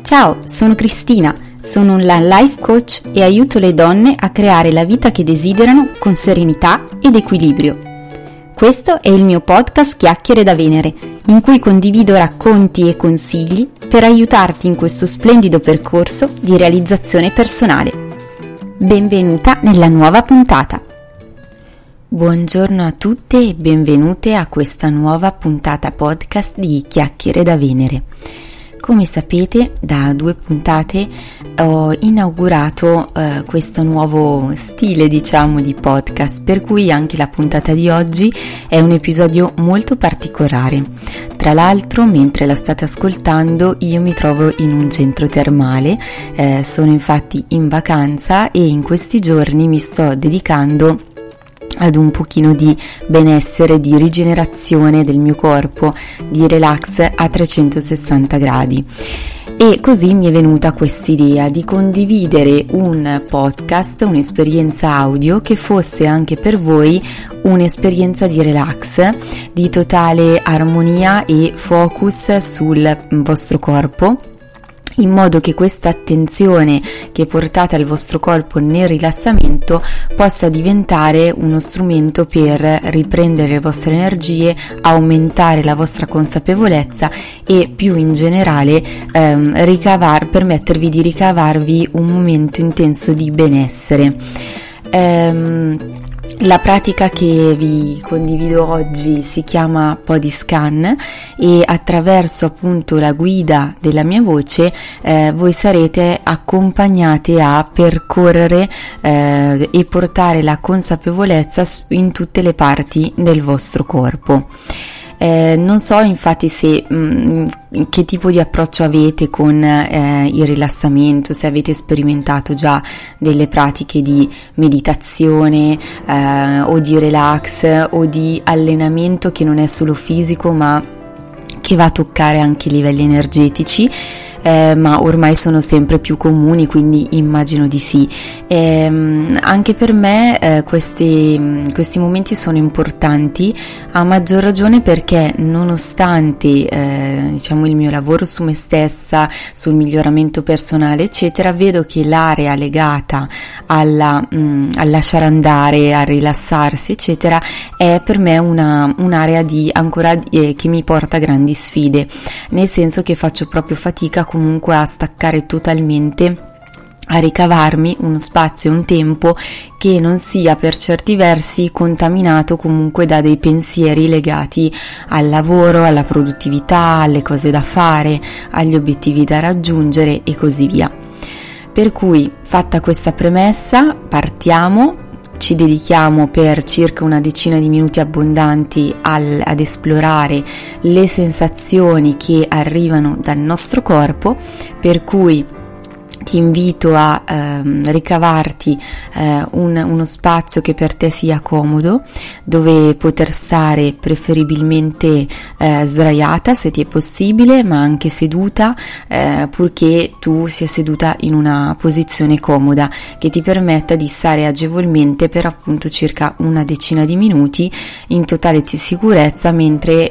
Ciao, sono Cristina, sono una life coach e aiuto le donne a creare la vita che desiderano con serenità ed equilibrio. Questo è il mio podcast Chiacchiere da Venere, in cui condivido racconti e consigli per aiutarti in questo splendido percorso di realizzazione personale. Benvenuta nella nuova puntata! Buongiorno a tutte e benvenute a questa nuova puntata podcast di Chiacchiere da Venere. Come sapete, da 2 puntate ho inaugurato questo nuovo stile, di podcast, per cui anche la puntata di oggi è un episodio molto particolare. Tra l'altro, mentre la state ascoltando, io mi trovo in un centro termale, sono infatti in vacanza e in questi giorni mi sto dedicando ad un pochino di benessere, di rigenerazione del mio corpo, di relax a 360 gradi. E così mi è venuta quest'idea di condividere un podcast, un'esperienza audio che fosse anche per voi un'esperienza di relax, di totale armonia e focus sul vostro corpo, in modo che questa attenzione che portate al vostro corpo nel rilassamento possa diventare uno strumento per riprendere le vostre energie, aumentare la vostra consapevolezza e più in generale permettervi di ricavarvi un momento intenso di benessere. La pratica che vi condivido oggi si chiama body scan e attraverso appunto la guida della mia voce voi sarete accompagnate a percorrere e portare la consapevolezza in tutte le parti del vostro corpo. Non so infatti se che tipo di approccio avete con il rilassamento, se avete sperimentato già delle pratiche di meditazione o di relax o di allenamento che non è solo fisico ma che va a toccare anche i livelli energetici. Ma ormai sono sempre più comuni, quindi immagino di sì. Anche per me questi momenti sono importanti, a maggior ragione perché nonostante il mio lavoro su me stessa, sul miglioramento personale eccetera, vedo che l'area legata al lasciare andare, a rilassarsi eccetera è per me un'area che mi porta grandi sfide, nel senso che faccio proprio fatica comunque a staccare totalmente, a ricavarmi uno spazio e un tempo che non sia per certi versi contaminato comunque da dei pensieri legati al lavoro, alla produttività, alle cose da fare, agli obiettivi da raggiungere e così via. Per cui, fatta questa premessa, partiamo. Ci dedichiamo per circa una decina di minuti abbondanti ad esplorare le sensazioni che arrivano dal nostro corpo, per cui ti invito a ricavarti uno spazio che per te sia comodo, dove poter stare preferibilmente sdraiata se ti è possibile, ma anche seduta, purché tu sia seduta in una posizione comoda che ti permetta di stare agevolmente per appunto circa una decina di minuti in totale sicurezza, mentre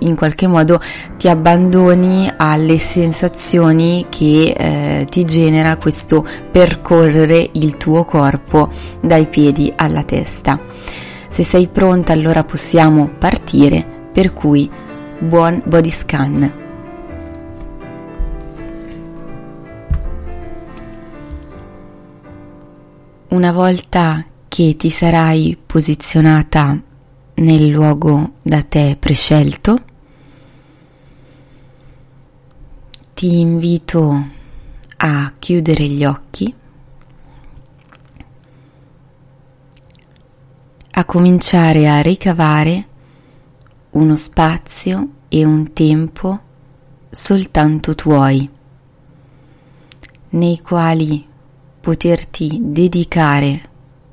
in qualche modo ti abbandoni alle sensazioni che ti genera questo percorrere il tuo corpo dai piedi alla testa. Se sei pronta, allora possiamo partire, per cui buon body scan. Una volta che ti sarai posizionata nel luogo da te prescelto, ti invito a chiudere gli occhi, a cominciare a ricavare uno spazio e un tempo soltanto tuoi, nei quali poterti dedicare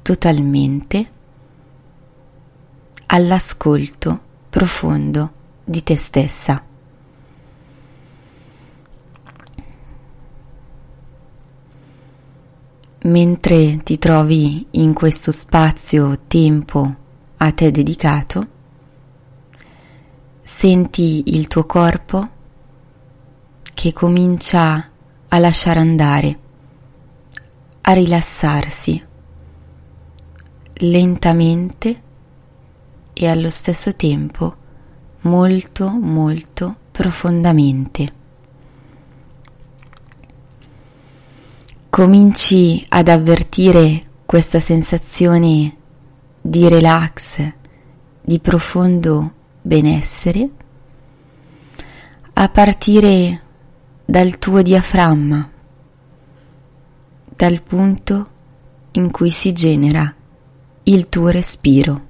totalmente all'ascolto profondo di te stessa. Mentre ti trovi in questo spazio-tempo a te dedicato, senti il tuo corpo che comincia a lasciare andare, a rilassarsi lentamente e allo stesso tempo molto molto profondamente. Cominci ad avvertire questa sensazione di relax, di profondo benessere a partire dal tuo diaframma, dal punto in cui si genera il tuo respiro.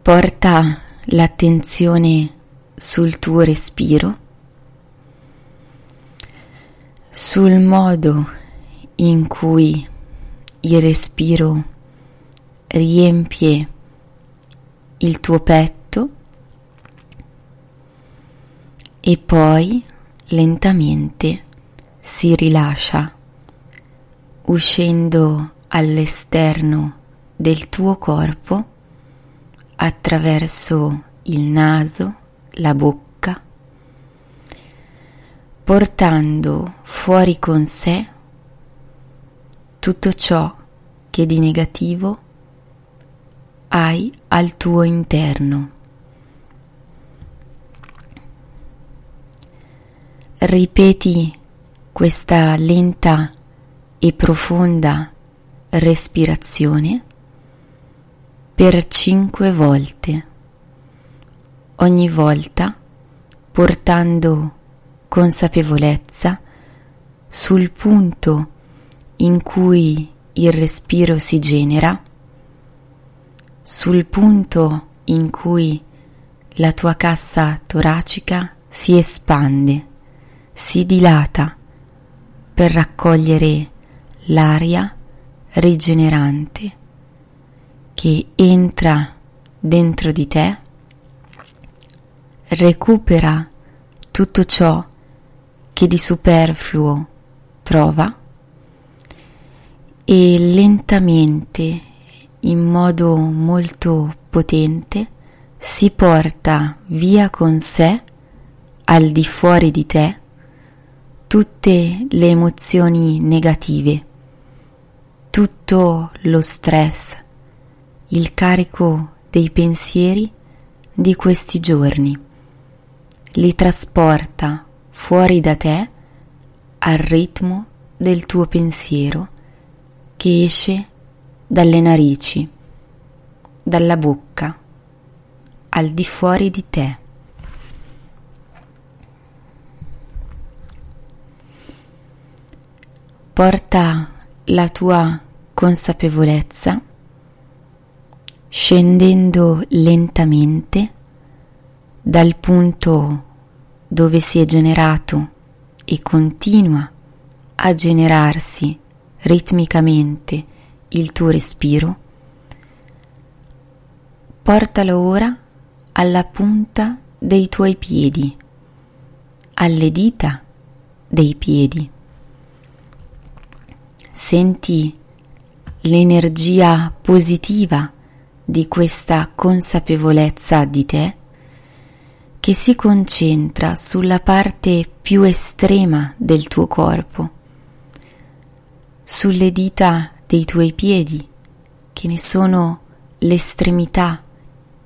Porta l'attenzione sul tuo respiro, sul modo in cui il respiro riempie il tuo petto e poi lentamente si rilascia, uscendo all'esterno del tuo corpo attraverso il naso, la bocca, portando fuori con sé tutto ciò che di negativo hai al tuo interno. Ripeti questa lenta e profonda respirazione per 5 volte, ogni volta portando consapevolezza sul punto in cui il respiro si genera, sul punto in cui la tua cassa toracica si espande, si dilata per raccogliere l'aria rigenerante che entra dentro di te, recupera tutto ciò che di superfluo trova e lentamente, in modo molto potente, si porta via con sé, al di fuori di te, tutte le emozioni negative, tutto lo stress, il carico dei pensieri di questi giorni. Li trasporta fuori da te al ritmo del tuo pensiero che esce dalle narici, dalla bocca, al di fuori di te. Porta la tua consapevolezza scendendo lentamente dal punto dove si è generato e continua a generarsi ritmicamente il tuo respiro. Portalo ora alla punta dei tuoi piedi, alle dita dei piedi. Senti l'energia positiva di questa consapevolezza di te che si concentra sulla parte più estrema del tuo corpo, sulle dita dei tuoi piedi, che ne sono l'estremità,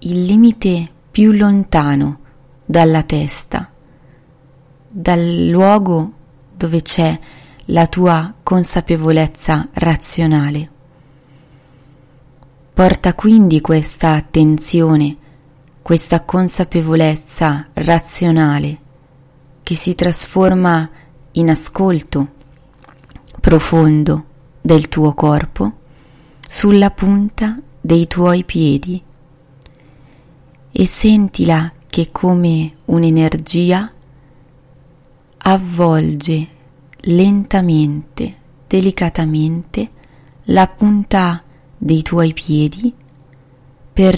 il limite più lontano dalla testa, dal luogo dove c'è la tua consapevolezza razionale. Porta quindi questa attenzione, questa consapevolezza razionale che si trasforma in ascolto profondo del tuo corpo sulla punta dei tuoi piedi e sentila che come un'energia avvolge lentamente, delicatamente la punta dei tuoi piedi per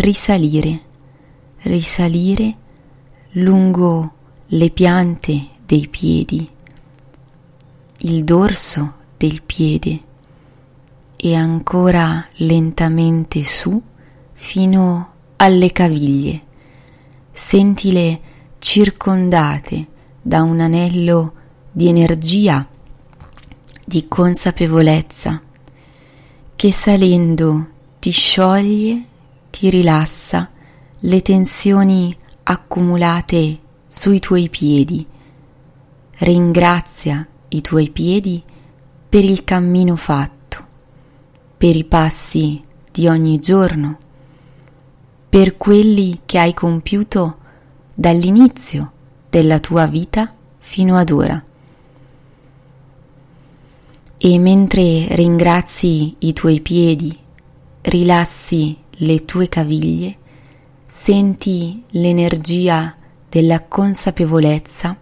risalire lungo le piante dei piedi, il dorso del piede e ancora lentamente su fino alle caviglie. Sentile circondate da un anello di energia, di consapevolezza, che salendo ti scioglie, ti rilassa le tensioni accumulate sui tuoi piedi. Ringrazia i tuoi piedi per il cammino fatto, per i passi di ogni giorno, per quelli che hai compiuto dall'inizio della tua vita fino ad ora. E mentre ringrazi i tuoi piedi, rilassi le tue caviglie, senti l'energia della consapevolezza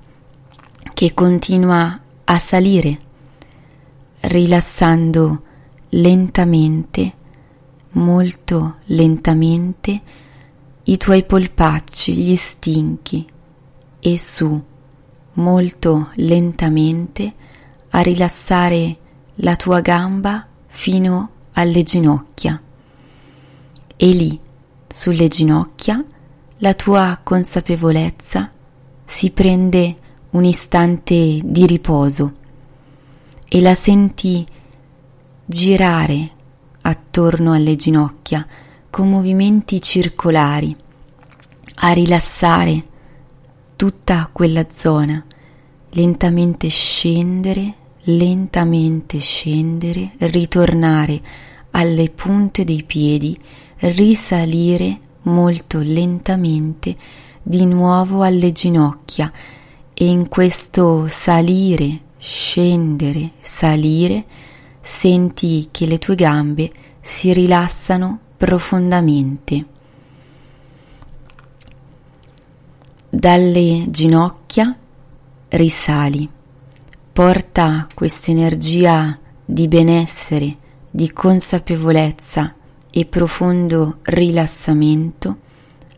che continua a salire, rilassando lentamente, molto lentamente, i tuoi polpacci, gli stinchi, e su, molto lentamente, a rilassare la tua gamba fino alle ginocchia. E lì, sulle ginocchia, la tua consapevolezza si prende un istante di riposo e la senti girare attorno alle ginocchia con movimenti circolari a rilassare tutta quella zona, lentamente scendere, ritornare alle punte dei piedi, risalire molto lentamente di nuovo alle ginocchia e in questo salire, scendere, salire senti che le tue gambe si rilassano profondamente. Dalle ginocchia risali, porta questa energia di benessere, di consapevolezza e profondo rilassamento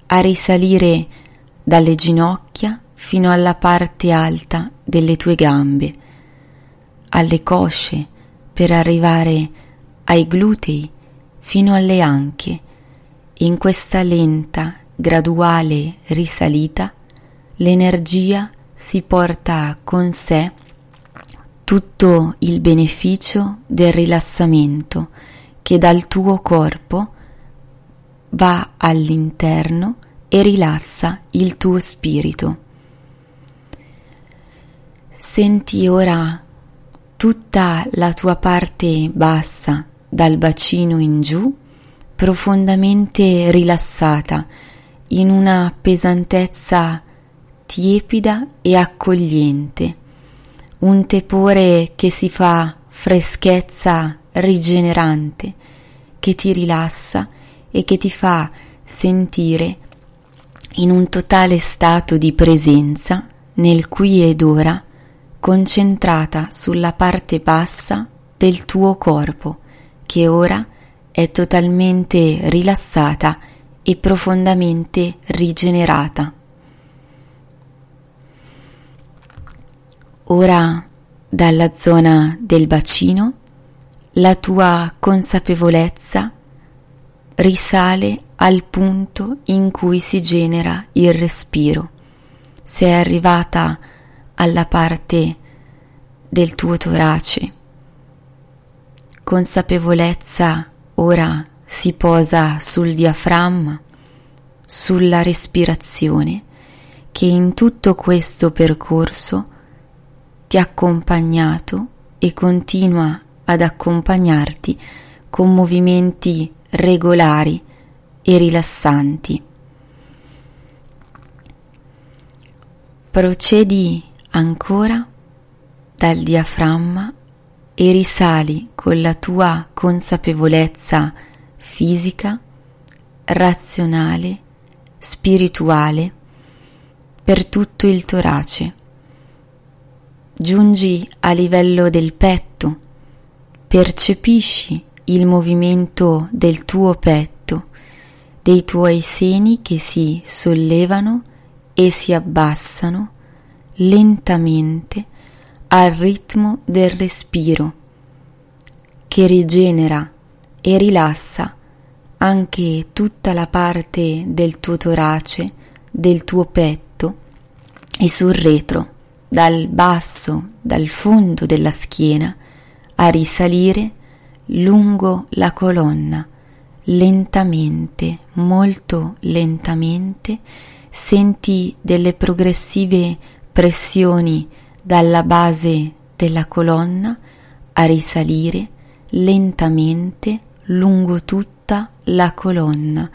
a risalire dalle ginocchia fino alla parte alta delle tue gambe, alle cosce per arrivare ai glutei fino alle anche. In questa lenta, graduale risalita l'energia si porta con sé tutto il beneficio del rilassamento che dal tuo corpo va all'interno e rilassa il tuo spirito. Senti ora tutta la tua parte bassa, dal bacino in giù, profondamente rilassata, in una pesantezza tiepida e accogliente, un tepore che si fa freschezza rigenerante, che ti rilassa e che ti fa sentire in un totale stato di presenza nel qui ed ora, concentrata sulla parte bassa del tuo corpo, che ora è totalmente rilassata e profondamente rigenerata. Ora, dalla zona del bacino, la tua consapevolezza risale al punto in cui si genera il respiro. Sei arrivata alla parte del tuo torace. Consapevolezza ora si posa sul diaframma, sulla respirazione, che in tutto questo percorso ti ha accompagnato e continua ad accompagnarti con movimenti regolari e rilassanti. Procedi ancora dal diaframma e risali con la tua consapevolezza fisica, razionale, spirituale per tutto il torace. Giungi a livello del petto, percepisci il movimento del tuo petto, dei tuoi seni che si sollevano e si abbassano lentamente al ritmo del respiro che rigenera e rilassa anche tutta la parte del tuo torace, del tuo petto e sul retro, dal basso, dal fondo della schiena, a risalire lungo la colonna, lentamente, molto lentamente. Senti delle progressive pressioni dalla base della colonna a risalire lentamente lungo tutta la colonna,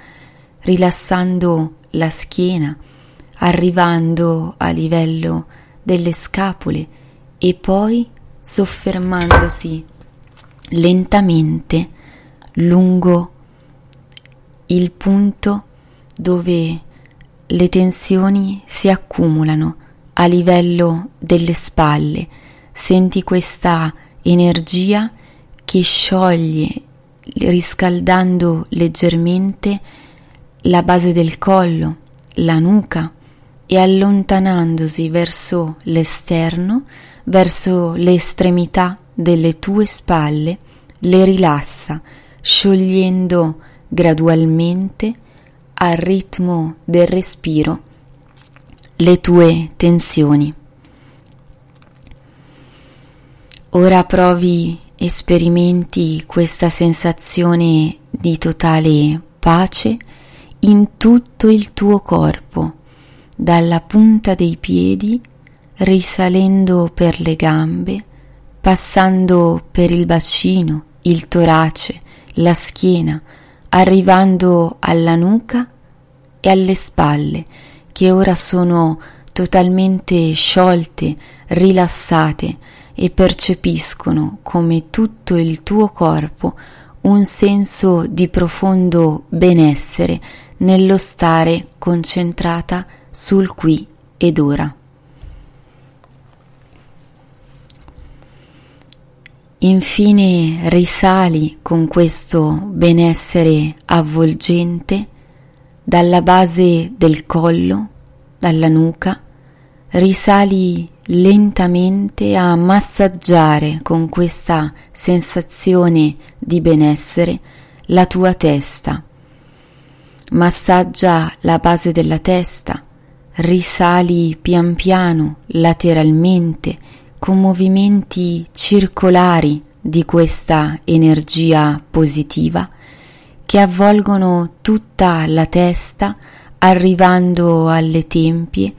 rilassando la schiena, arrivando a livello delle scapole e poi soffermandosi lentamente lungo il punto dove le tensioni si accumulano a livello delle spalle. Senti questa energia che scioglie, riscaldando leggermente la base del collo, la nuca e allontanandosi verso l'esterno, verso le estremità delle tue spalle, le rilassa, sciogliendo gradualmente al ritmo del respiro le tue tensioni. Ora provi, sperimenti questa sensazione di totale pace in tutto il tuo corpo, dalla punta dei piedi, risalendo per le gambe, passando per il bacino, il torace, la schiena, arrivando alla nuca e alle spalle, che ora sono totalmente sciolte, rilassate e percepiscono come tutto il tuo corpo un senso di profondo benessere nello stare concentrata sul qui ed ora. Infine risali con questo benessere avvolgente dalla base del collo, dalla nuca, risali lentamente a massaggiare con questa sensazione di benessere la tua testa. Massaggia la base della testa, risali pian piano lateralmente con movimenti circolari di questa energia positiva che avvolgono tutta la testa, arrivando alle tempie,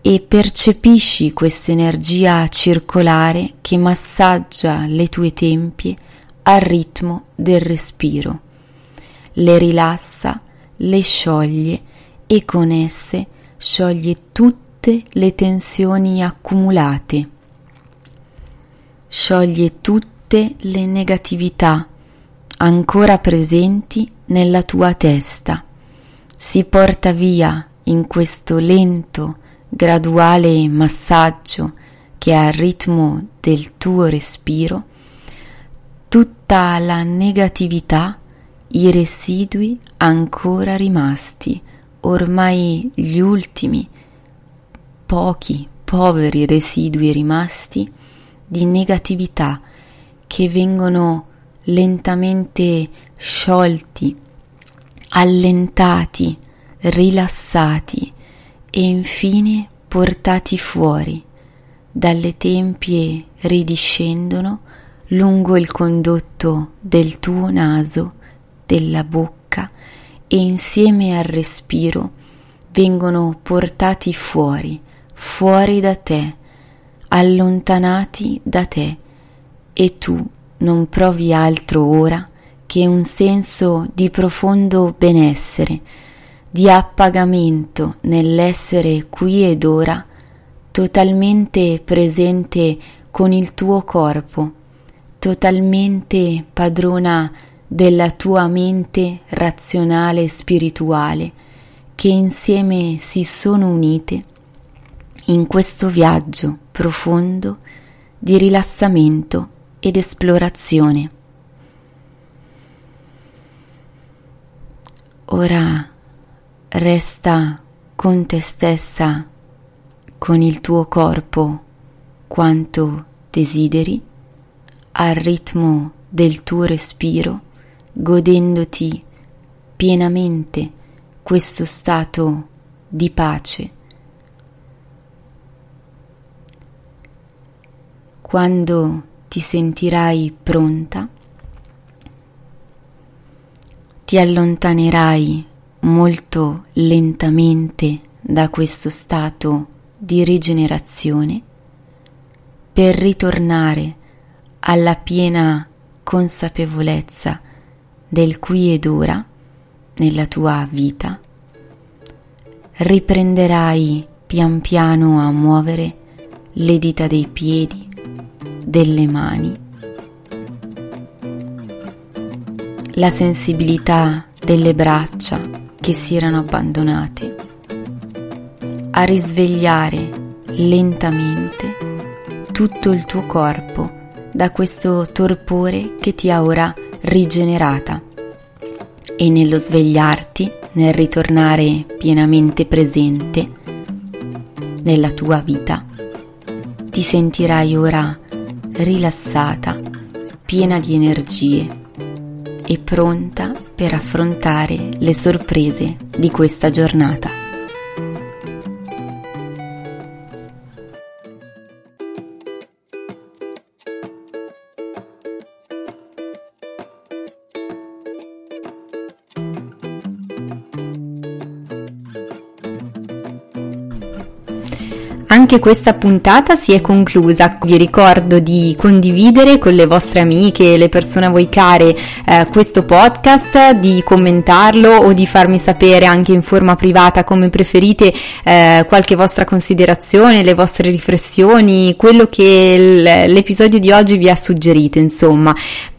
e percepisci questa energia circolare che massaggia le tue tempie al ritmo del respiro, le rilassa, le scioglie e con esse scioglie tutte le tensioni accumulate. Scioglie tutte le negatività ancora presenti nella tua testa. Si porta via in questo lento, graduale massaggio che ha il ritmo del tuo respiro tutta la negatività, i residui ancora rimasti, ormai gli ultimi, pochi, poveri residui rimasti di negatività che vengono lentamente sciolti, allentati, rilassati e infine portati fuori. Dalle tempie ridiscendono lungo il condotto del tuo naso, della bocca e insieme al respiro vengono portati fuori, fuori da te, allontanati da te, e tu non provi altro ora che un senso di profondo benessere, di appagamento nell'essere qui ed ora, totalmente presente con il tuo corpo, totalmente padrona della tua mente razionale e spirituale, che insieme si sono unite in questo viaggio profondo di rilassamento ed esplorazione. Ora resta con te stessa, con il tuo corpo, quanto desideri, al ritmo del tuo respiro, godendoti pienamente questo stato di pace. Quando ti sentirai pronta, ti allontanerai molto lentamente da questo stato di rigenerazione per ritornare alla piena consapevolezza del qui ed ora nella tua vita. Riprenderai pian piano a muovere le dita dei piedi, delle mani. La sensibilità delle braccia che si erano abbandonate a risvegliare lentamente tutto il tuo corpo da questo torpore che ti ha ora rigenerata, e nello svegliarti, nel ritornare pienamente presente nella tua vita, ti sentirai ora rilassata, piena di energie e pronta per affrontare le sorprese di questa giornata. Anche questa puntata si è conclusa. Vi ricordo di condividere con le vostre amiche e le persone a voi care questo podcast, di commentarlo o di farmi sapere anche in forma privata, come preferite, qualche vostra considerazione, le vostre riflessioni, quello che l'episodio di oggi vi ha suggerito, insomma.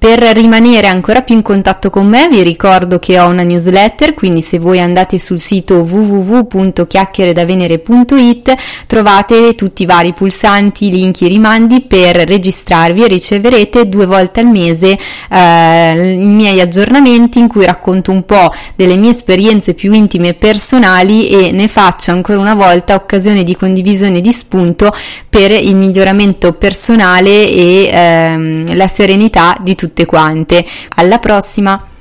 Per rimanere ancora più in contatto con me, vi ricordo che ho una newsletter, quindi se voi andate sul sito www.chiacchieredavenere.it trovate tutti i vari pulsanti, link e rimandi per registrarvi, e riceverete 2 volte al mese i miei aggiornamenti, in cui racconto un po' delle mie esperienze più intime e personali, e ne faccio ancora una volta occasione di condivisione, di spunto per il miglioramento personale e la serenità di tutte quante. Alla prossima!